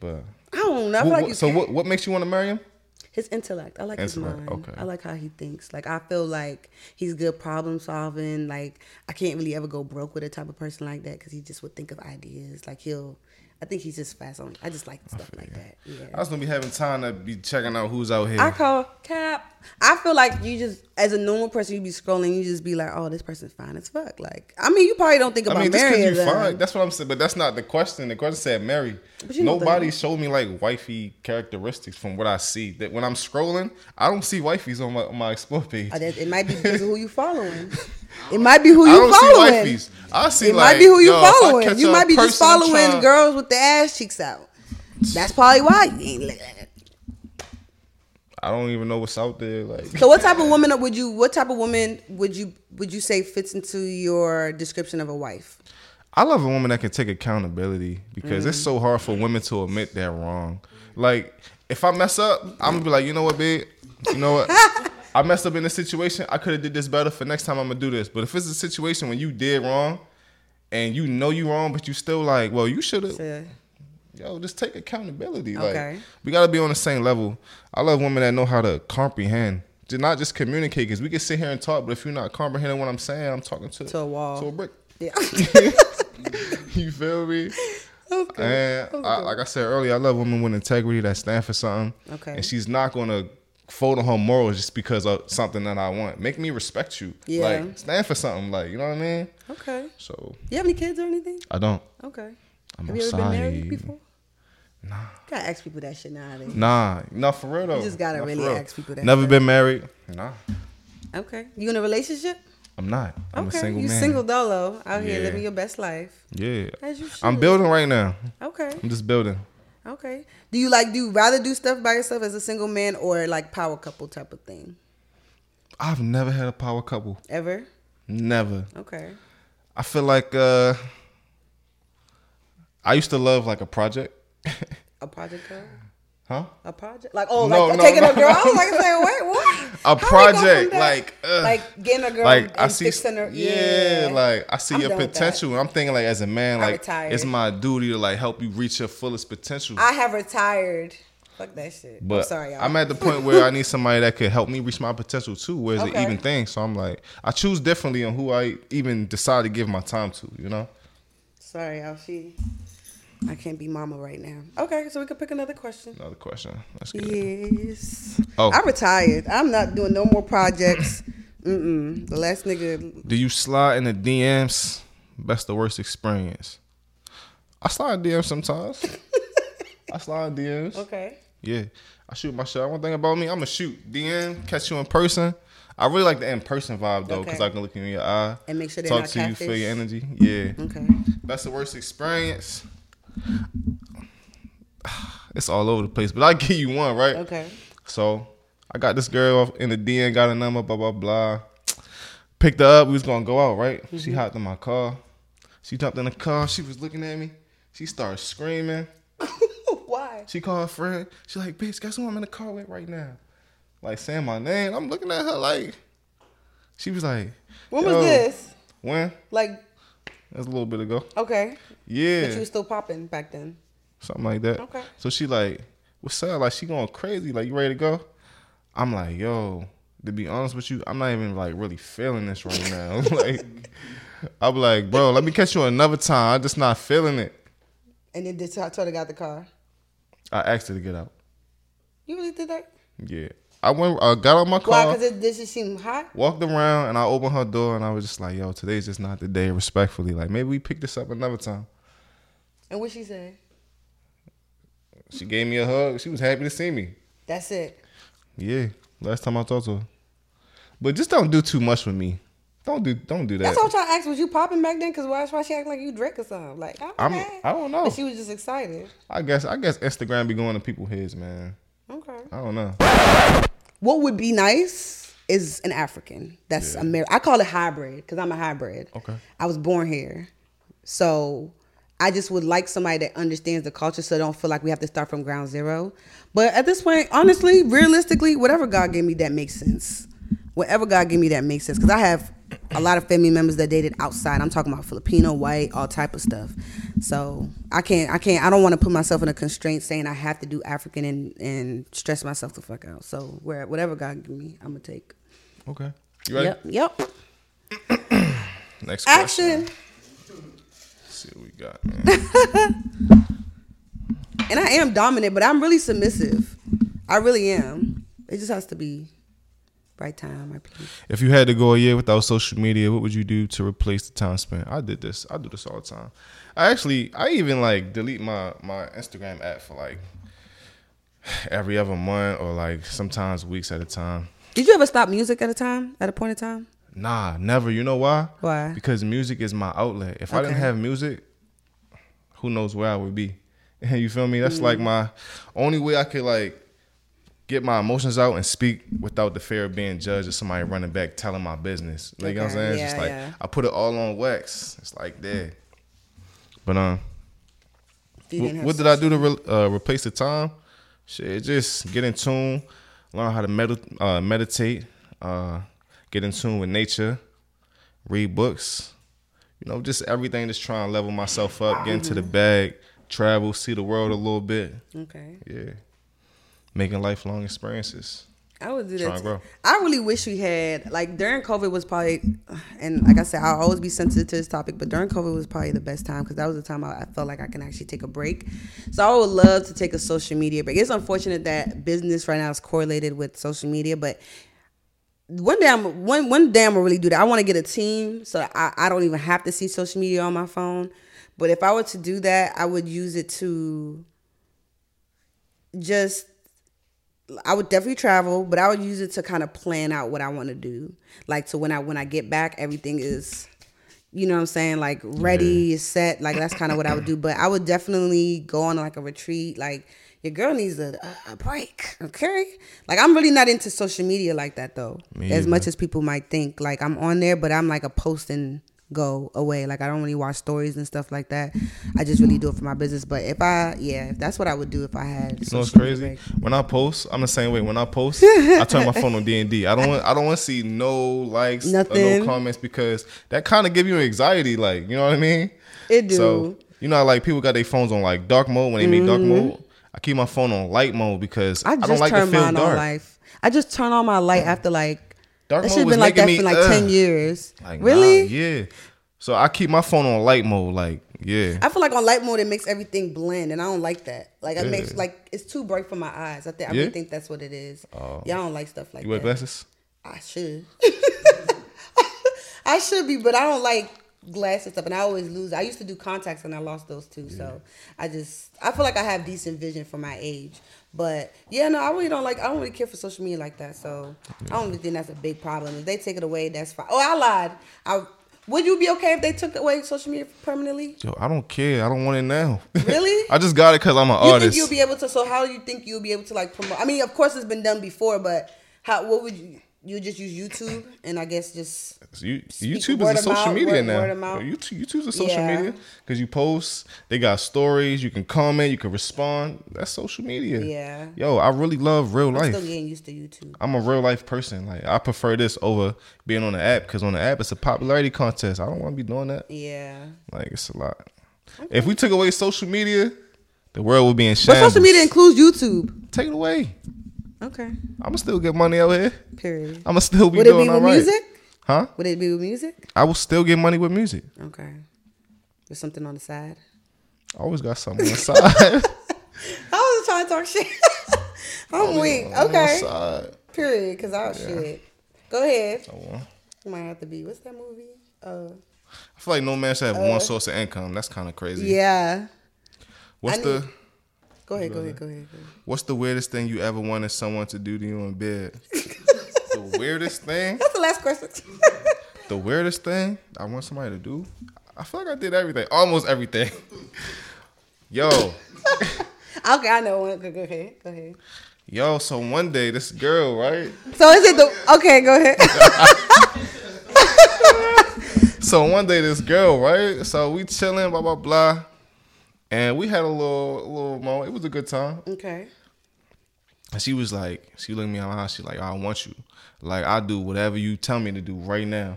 But I don't know. I feel like so what makes you want to marry him? his intellect. I like his mind. Okay. I like how he thinks. Like, I feel like he's good problem solving. Like, I can't really ever go broke with a type of person like that because he just would think of ideas. Like, I think he's just fast on. I just like stuff like that. Yeah. I was gonna be having time to be checking out who's out here. I call cap. I feel like you just, as a normal person, you be scrolling, you just be like, oh, this person's fine as fuck. Like, I mean, you probably don't think about marrying them. Fine. That's what I'm saying, but that's not the question. The question said marry. Nobody showed me like wifey characteristics from what I see. That when I'm scrolling, I don't see wifeys on my explore page. Oh, it might be because of who you following. It might be who you following. I don't see wifeys. I see might be who you following. You might be just following girls with their ass cheeks out. That's probably why you ain't looking at it. I don't even know what's out there. Like, so what type of woman would you? What type of woman would you say fits into your description of a wife? I love a woman that can take accountability because it's so hard for women to admit they're wrong. Like, if I mess up, I'm gonna be like, you know what, babe? You know what? I messed up in this situation. I could have did this better. For next time, I'm going to do this. But if it's a situation when you did wrong and you know you wrong, but you still like, well, you should have. Yo, just take accountability. Okay. Like, we got to be on the same level. I love women that know how to comprehend. To not just communicate, because we can sit here and talk, but if you're not comprehending what I'm saying, I'm talking to a wall. To a brick. Yeah. You feel me? Okay. And like I said earlier, I love women with integrity that stand for something. Okay. And she's not going to fold on her morals just because of something that I want. Make me respect you. Yeah. Like, stand for something. Like, you know what I mean? Okay. So, you have any kids or anything? I don't. Okay. Have you ever been married before? Nah. You gotta ask people that shit nowadays. Nah, for real though. You just gotta really ask people that. Never been married. Nah. Okay. You in a relationship? I'm not. I'm a single man. You single dolo out here living your best life. Yeah. As you should. I'm building right now. Okay. I'm just building. Okay. Do you rather do stuff by yourself as a single man or like power couple type of thing? I've never had a power couple. Ever? Never. Okay. I feel like I used to love like a project. A project girl? Huh? A project? Like, oh, no, like no, taking a girl? I was like, wait, what? A project. Like, like getting a girl like, and I see, fixing her. Yeah, like I see your potential. And I'm thinking like as a man, like it's my duty to like help you reach your fullest potential. I have retired. Fuck that shit. But I'm sorry, y'all. I'm at the point where I need somebody that could help me reach my potential too. Where's an even thing? So I'm like, I choose differently on who I even decide to give my time to, you know? Sorry, Alfie. I can't be mama right now. Okay, so we can pick another question. Another question. That's good. Yes. Oh. I retired. I'm not doing no more projects. The last nigga. Do you slide in the DMs? Best or worst experience? I slide in DMs sometimes. I slide in DMs. Okay. Yeah. I shoot my shot. One thing about me, I'm going to shoot DM, catch you in person. I really like the in-person vibe, though, because I can look in your eye. And make sure they're not catfish. Talk to you, feel your energy. Yeah. Okay. Best or worst experience? It's all over the place, but I'll give you one, right? Okay. So I got this girl off in the DM, got her number, blah, blah, blah. Picked her up. We was going to go out, right? Mm-hmm. She hopped in my car. She jumped in the car. She was looking at me. She started screaming. Why? She called her friend. She like, bitch, guess who I'm in the car with right now? Like, saying my name. I'm looking at her like, she was like, when was this? When? Like, that's a little bit ago. Okay. Yeah. But you was still popping back then. Something like that. Okay. So she like, what's up? Like, she going crazy. Like, you ready to go? I'm like, yo, to be honest with you, I'm not even like really feeling this right now. Like, I'm like, bro, let me catch you another time. I'm just not feeling it. And then I told her got the car. I asked her to get out. You really did that? Yeah. I got on my car. Why? Because it didn't seem hot? Walked around, and I opened her door, and I was just like, yo, today's just not the day, respectfully. Like, maybe we pick this up another time. And what she said? She gave me a hug. She was happy to see me. That's it. Yeah. Last time I talked to her. But just don't do too much with me. Don't do that. That's what y'all asked. Was you popping back then? Because that's why she acting like you Drake or something. Like, I don't know. But she was just excited. I guess Instagram be going to people's heads, man. Okay. I don't know. What would be nice is an African. That's American. I call it hybrid because I'm a hybrid. Okay. I was born here. So I just would like somebody that understands the culture so I don't feel like we have to start from ground zero. But at this point, honestly, realistically, whatever God gave me, that makes sense. Whatever God gave me, that makes sense. Because I have a lot of family members that dated outside. I'm talking about Filipino, white, all type of stuff. So I don't want to put myself in a constraint saying I have to do African and stress myself the fuck out. So whatever God give me, I'm gonna take. Okay. You ready? Yep. Next question. Action. Let's see what we got, man. And I am dominant, but I'm really submissive. I really am. It just has to be right time, right place. If you had to go a year without social media, what would you do to replace the time spent? I do this all the time. I even like delete my Instagram app for like every other month or like sometimes weeks at a time. Did you ever stop music at a point in time? Nah, never. You know why? Why? Because music is my outlet. If I didn't have music, who knows where I would be. You feel me? That's like my only way I could like get my emotions out and speak without the fear of being judged or somebody running back telling my business. Like, you know what I'm saying? Yeah, it's just like I put it all on wax. It's like that. But what did I do to replace the time? Shit, just get in tune, learn how to meditate, get in tune with nature, read books. You know, just everything. Just trying to level myself up, get into the bag. Travel, see the world a little bit. Okay. Yeah. Making lifelong experiences. I would do that too. I really wish we had, like during COVID was probably, and like I said, I'll always be sensitive to this topic, but during COVID was probably the best time because that was the time I felt like I can actually take a break. So I would love to take a social media break. It's unfortunate that business right now is correlated with social media, but one day I'm gonna really do that. I want to get a team so I don't even have to see social media on my phone. But if I were to do that, I would use it to just, I would definitely travel, but I would use it to kind of plan out what I want to do. Like, so when I get back, everything is, you know what I'm saying? Like ready, set, like that's kind of what I would do. But I would definitely go on like a retreat. Like your girl needs a break. Okay. Like I'm really not into social media like that though. As much as people might think, like I'm on there, but I'm like a posting go away. Like I don't really watch stories and stuff like that. I just really do it for my business. But if that's what I would do if I had. You know what's crazy? Break. When I post, I'm the same way. When I post, I turn my phone on D&D. I don't want to see no likes, nothing, or no comments because that kind of give you anxiety. Like you know what I mean? It do. So you know, how, like people got their phones on like dark mode when they make dark mode. I keep my phone on light mode because I don't like to feel dark. I just turn on my light after like. Dark that should have been like that for like 10 years. Like, really? Nah, yeah. So I keep my phone on light mode. Like, yeah. I feel like on light mode, it makes everything blend. And I don't like that. Like, it makes, like, it's too bright for my eyes. I really think that's what it is. Yeah, I don't like stuff like that. You wear glasses? I should. I should be, but I don't like glasses stuff. And I always lose. I used to do contacts and I lost those too. Yeah. So I feel like I have decent vision for my age. But yeah, no, I don't really care for social media like that. So I don't really think that's a big problem. If they take it away, that's fine. Oh, I lied. Would you be okay if they took away social media permanently? Yo, I don't care. I don't want it now. Really? I just got it because I'm an artist. Think you'll be able to? So how do you think you'll be able to like promote? I mean, of course it's been done before, but what would you? You just use YouTube and I guess just YouTube is a social media now. YouTube's a social media because you post, they got stories, you can comment, you can respond. That's social media. Yeah. Yo, I really love real life. I'm still getting used to YouTube. I'm a real life person. Like I prefer this over being on the app because on the app it's a popularity contest. I don't want to be doing that. Yeah. Like it's a lot. Okay. If we took away social media, the world would be in shambles. But social media includes YouTube. Take it away. Okay. I'ma still get money out here. Period. I'ma still be doing all right. Would it be with music? Huh? Would it be with music? I will still get money with music. Okay. There's something on the side? I always got something on the side. I was trying to talk shit. I'm weak. Okay. Period. Because I was shit. Go ahead. You might have to be. What's that movie? I feel like no man should have one source of income. That's kind of crazy. Yeah. Go ahead. What's the weirdest thing you ever wanted someone to do to you in bed? The weirdest thing? That's the last question. The weirdest thing I want somebody to do? I feel like I did everything. Almost everything. Yo. Okay, I know one. Go ahead. Yo, so one day, this girl, right? So is it the... Okay, go ahead. So one day, this girl, right? So we chilling, blah, blah, blah. And we had a little moment. It was a good time. Okay. And she was like, she looked me in my eyes. She like, I want you. Like, I'll do whatever you tell me to do right now.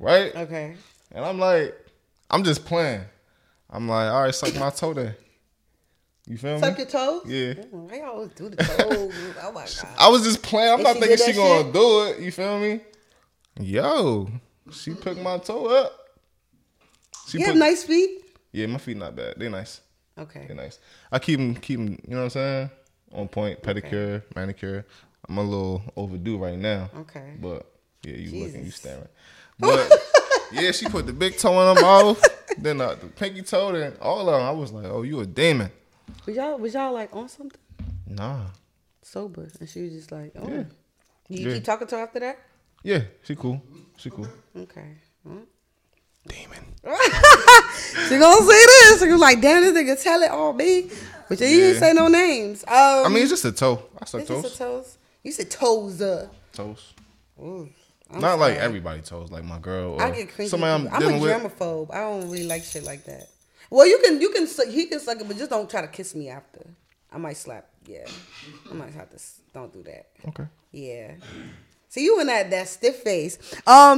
Right? Okay. And I'm like, I'm just playing. I'm like, all right, suck my toe then. You feel me? Suck your toes? Yeah. I always do the toes. Oh my God. I was just playing. I'm not thinking she gonna do it. You feel me? Yo, she picked my toe up. You have nice feet? Yeah, my feet not bad. They nice. Okay. They nice. I keep them, you know what I'm saying? On point, pedicure, manicure. I'm a little overdue right now. Okay. But yeah, looking, you staring. But yeah, she put the big toe in her mouth, then the pinky toe, then all of them. I was like, oh, you a demon. Was y'all like on something? Nah. Sober. And she was just like, oh. Yeah. You keep talking to her after that? Yeah, she cool. Okay. Mm-hmm. Demon. She gonna say this. She was like, damn, this nigga tell it all me. But you didn't say no names. I mean, it's just a toe. I suck toes. Just a toes. You said toes. Toes. Ooh, not sorry. Like everybody toes. Like my girl. Or I get crazy. Somebody I'm a germaphobe. I don't really like shit like that. Well, he can suck it, but just don't try to kiss me after. I might slap. Yeah, I might have to. Don't do that. Okay. Yeah. So you in that stiff face. I'm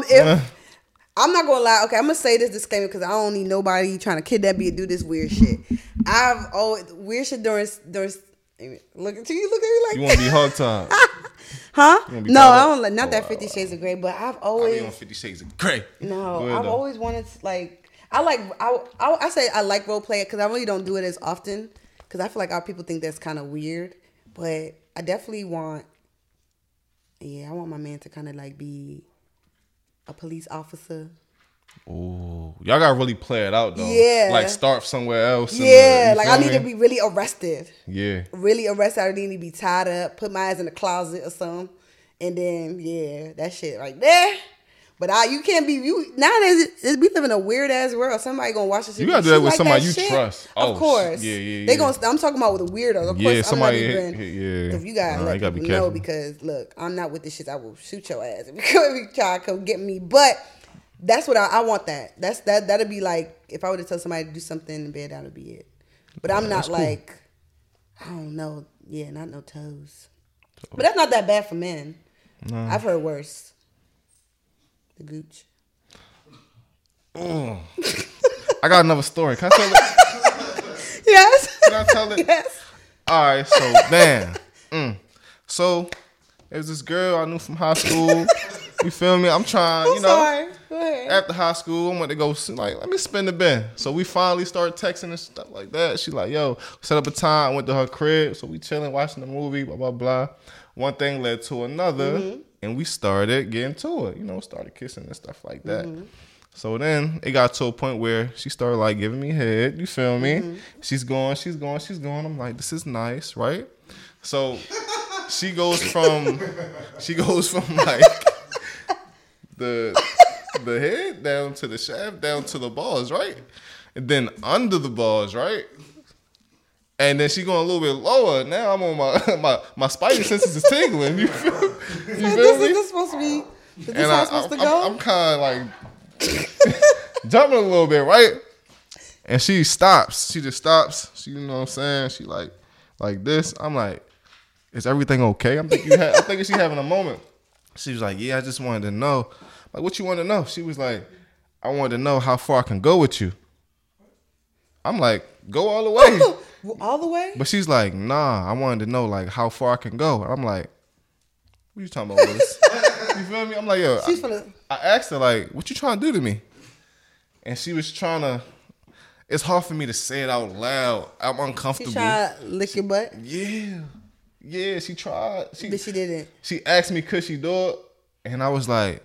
not gonna lie. Okay, I'm gonna say this disclaimer because I don't need nobody trying to kidnap me and do this weird shit. I've always weird shit during look at me like you want to be hard time, huh? No, I don't like not that 50 Shades of Grey, but I've always I be on 50 Shades of Grey. No, I've always wanted to, I say I like role play because I really don't do it as often because I feel like our people think that's kind of weird, but I definitely want. Yeah, I want my man to kind of like be. A police officer. Oh, y'all gotta really play it out though. Yeah, like start somewhere else. Yeah, like I need to be really arrested. Yeah, really arrested. I need to be tied up, put my ass in the closet or something, and then yeah, that shit right there. But you can't be you nowadays. We live in a weird ass world. Somebody gonna watch this. You gotta do that with somebody you trust. Of course. Yeah. They gonna. I'm talking about with a weirdo. Of course, somebody. Yeah. If you gotta let people know because look, I'm not with this shit. I will shoot your ass if you try to come get me. But that's what I want. That'd be like if I were to tell somebody to do something in bed. That'd be it. But I'm not like I don't know. Yeah, not no toes. But that's not that bad for men. I've heard worse. The gooch. Oh. I got another story. Can I tell it? Yes. Can I tell it? Yes. All right. So, man. So, there's this girl I knew from high school. You feel me? I'm trying, sorry. Go ahead. After high school, I went to go, let me spin the bin. So, we finally started texting and stuff like that. She like, yo, set up a time. I went to her crib. So, we chilling, watching the movie, blah, blah, blah. One thing led to another. Mm-hmm. And we started getting to it, started kissing and stuff like that. Mm-hmm. So then it got to a point where she started like giving me head. You feel me? Mm-hmm. She's going. I'm like, this is nice, right? So she goes from like the head down to the shaft, down to the balls, right? And then under the balls, right? And then she going a little bit lower. Now I'm on my spidey senses is tingling. You feel me? Is this how it's supposed to go? I'm kind of like jumping a little bit, right? And she stops. She just stops. She, you know what I'm saying? She like this. I'm like, is everything okay? I'm thinking she having a moment. She was like, yeah, I just wanted to know. Like, what you want to know? She was like, I wanted to know how far I can go with you. I'm like, go all the way. All the way? But she's like, nah, I wanted to know like how far I can go. I'm like, what you talking about, Willis? You feel me? I'm like, yo, I asked her like, what you trying to do to me? And she was trying to, it's hard for me to say it out loud. I'm uncomfortable. She tried to lick your butt? Yeah. Yeah, she tried. But she didn't. She asked me, could she do it? And I was like,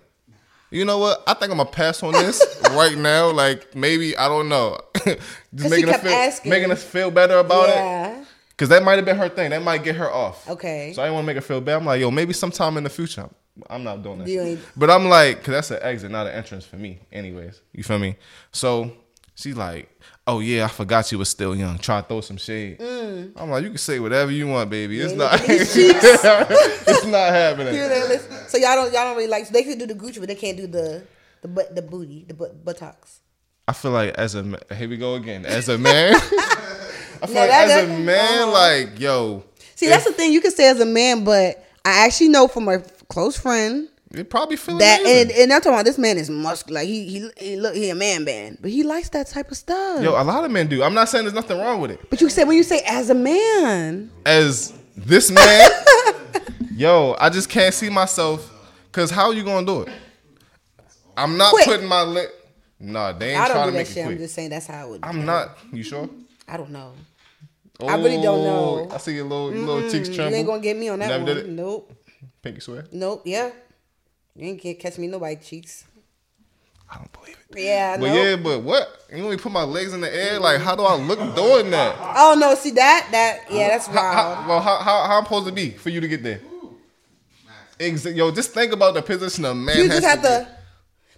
you know what? I think I'm going to pass on this right now. Like, maybe, I don't know. Just making us feel better about it. Because that might have been her thing. That might get her off. Okay. So I didn't want to make her feel bad. I'm like, yo, maybe sometime in the future. I'm not doing that shit. But I'm like, because that's an exit, not an entrance for me anyways. You feel me? So she's like, oh, yeah, I forgot you was still young. Try to throw some shade. Mm. I'm like, you can say whatever you want, baby. It's not It's not happening. So y'all don't really like, so they can do the Gucci, but they can't do the booty, the buttocks. I feel like here we go again. As a man, like, yo. See, that's the thing you can say as a man, but I actually know from a close friend It probably feels that, and I'm talking about this man is muscular. Like he a man, but he likes that type of stuff. Yo, a lot of men do. I'm not saying there's nothing wrong with it. But you said when you say as a man, as this man, yo, I just can't see myself. Cause how are you gonna do it? I'm not quick. Putting my lip. Nah, they ain't trying to make it quick. I'm just saying that's how it would. I'm not. You sure? I don't know. Oh, I really don't know. I see your little cheeks tremble. You ain't gonna get me on that. Never one. Did it? Nope. Pinky swear? Nope. Yeah. You ain't gonna catch me nobody cheeks. I don't believe it. Yeah. I know. But yeah, but what? You want me to put my legs in the air? Like, how do I look doing that? Oh no! See that? Yeah, that's wild. How I'm supposed to be for you to get there? Yo, just think about the position a man. You just have to,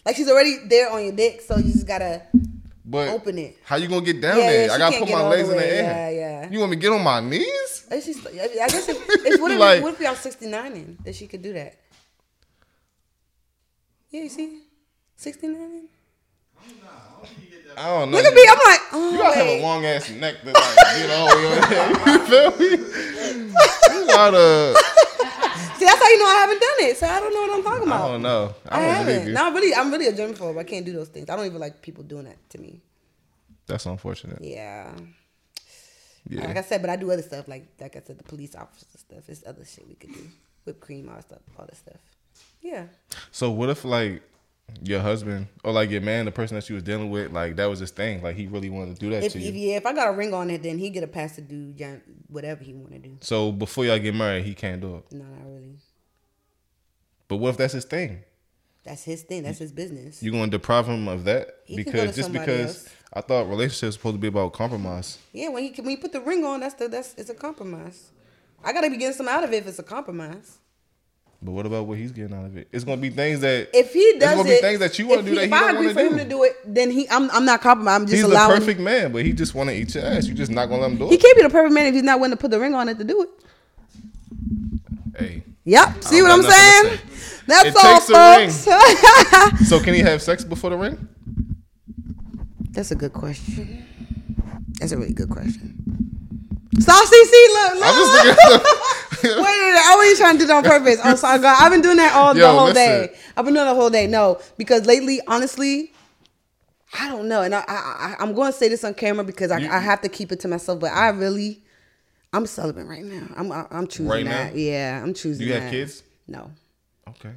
like, she's already there on your dick, so you just gotta open it. How you gonna get down there? I gotta put my legs in the air. Yeah. You want me to get on my knees? I guess if what if y'all 69ing that she could do that? Yeah, you see, 69ing. I don't know. Look at me. I'm like, oh, you gotta have a long ass neck to like get all your head. You feel me? You gotta. See, that's how you know I haven't done it. So I don't know what I'm talking about. I don't know. I haven't. No, I'm really a germaphobe. I can't do those things. I don't even like people doing that to me. That's unfortunate. Yeah. Like I said, but I do other stuff. Like I said, the police officer stuff. It's other shit we could do. Whipped cream, all that stuff. Yeah. So what if like your husband or like your man, the person that she was dealing with, like that was his thing. Like he really wanted to do that to you. Yeah, if I got a ring on it, then he get a pass to do whatever he want to do. So before y'all get married, he can't do it. No, not really. But what if that's his thing? That's his thing. That's his business. You gonna deprive him of that? Because I thought relationships were supposed to be about compromise. Yeah, when you put the ring on, it's a compromise. I gotta be getting something out of it if it's a compromise. But what about what he's getting out of it? It's gonna be things that if he does it, things that you want to do. If I agree for him to do it, then I'm not compromising. I'm just allowing. He's the perfect man, but he just want to eat your ass. You just not gonna let him do it. He can't be the perfect man if he's not willing to put the ring on it to do it. Hey. Yep. See what I'm saying? That's all, folks. So can he have sex before the ring? That's a good question. That's a really good question. Stop CC. Look. I'm just looking at the. Wait, I wasn't trying to do that on purpose. Oh, sorry, God. I've been doing that the whole day. I've been doing the whole day. No, because lately, honestly, I don't know. And I'm going to say this on camera because I have to keep it to myself. But I'm celibate right now. I'm choosing right that. Now? Yeah, I'm choosing that. You have kids? No. Okay.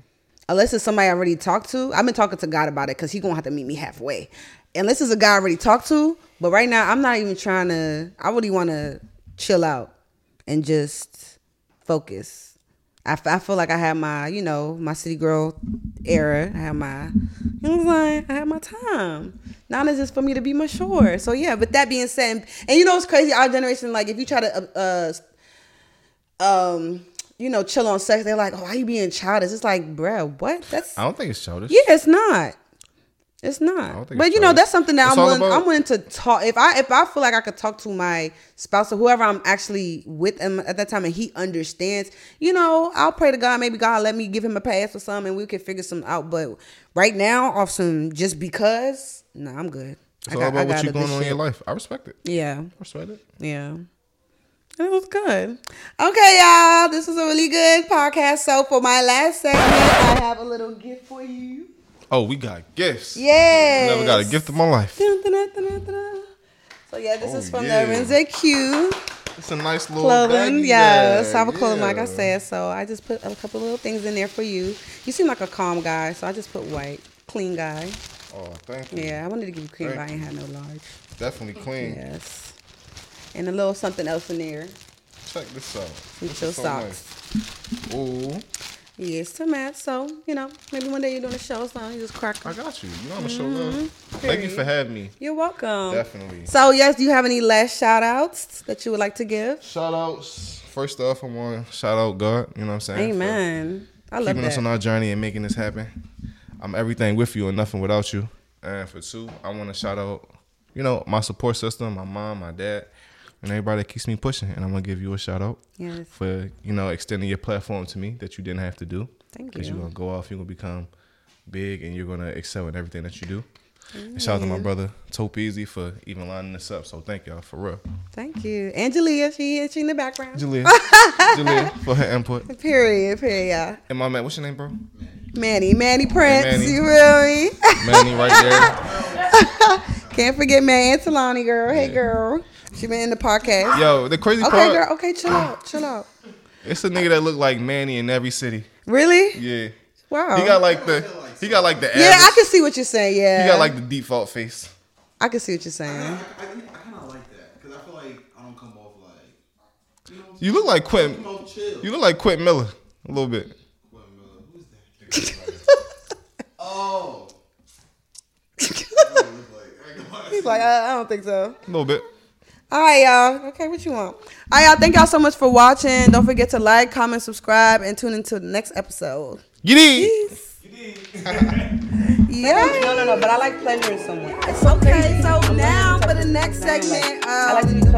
Unless it's somebody I already talked to. I've been talking to God about it because he's going to have to meet me halfway. Unless it's a guy I already talked to. But right now, I'm not even trying to. I really want to chill out and just focus. I feel like I had my, my city girl era. I had my, I had my time. Now it's just for me to be mature. So yeah, but that being said, and it's crazy, our generation, like if you try to, chill on sex, they're like, oh, why you being childish? It's like, bruh, what? I don't think it's childish. Yeah, it's not. It's not. But that's something that I'm willing to talk. If I feel like I could talk to my spouse or whoever I'm actually with at that time and he understands, I'll pray to God, maybe God let me give him a pass or something and we can figure something out. But right now, off some just because, nah, I'm good. It's all about what you're going on in your life. I respect it. Yeah. I respect it. Yeah. It was good. Okay, y'all. This was a really good podcast. So for my last segment, I have a little gift for you. Oh, we got gifts. Yes. Never got a gift in my life. So, yeah, this is from the Arinze Q. It's a nice little clothing. Yes, I have a clothing, like I said. So, I just put a couple little things in there for you. You seem like a calm guy, so I just put white. Clean guy. Oh, thank you. Yeah, I wanted to give you clean, but I ain't had no large. Definitely clean. Yes. And a little something else in there. Check this out. With your socks. Ooh. Yes, to Matt. So, maybe one day you're doing a show, so you just crack them. I got you. You know I'm a show love. Thank you for having me. You're welcome. Definitely. So, yes, do you have any last shout-outs that you would like to give? Shout-outs. First off, I want to shout-out God. You know what I'm saying? Amen. I love that. Keeping us on our journey and making this happen. I'm everything with you and nothing without you. And for two, I want to shout-out, my support system, my mom, my dad, and everybody that keeps me pushing. And I'm going to give you a shout out for, extending your platform to me that you didn't have to do. Thank you. Because you're going to go off. You're going to become big and you're going to excel in everything that you do. And shout out to my brother, Topeezy, for even lining this up. So thank y'all, for real. Thank you. And Jalea, she in the background. Jalea for her input. Period, y'all. And my man, what's your name, bro? Manny Prince, Manny. You feel me? Manny right there. Can't forget May Antolani, girl. Hey, girl. She been in the podcast. Yo, the crazy part. Okay, girl. Okay, chill out. It's a nigga that look like Manny in every city. Really? Yeah. Wow. He got like the average. Yeah, I can see what you're saying. Yeah. He got like the default face. I can see what you're saying. I kind of like that because I feel like I don't come off like. You look like Quentin. You look like Quentin Miller a little bit. Quentin Miller, who's that? Oh. He's like, I don't think so. A little bit. All right, y'all. Okay, what you want? All right, y'all. Thank y'all so much for watching. Don't forget to like, comment, subscribe, and tune into the next episode. Get in. Yeah. No. But I like pleasuring someone. It's okay. So now for the next segment. I like to be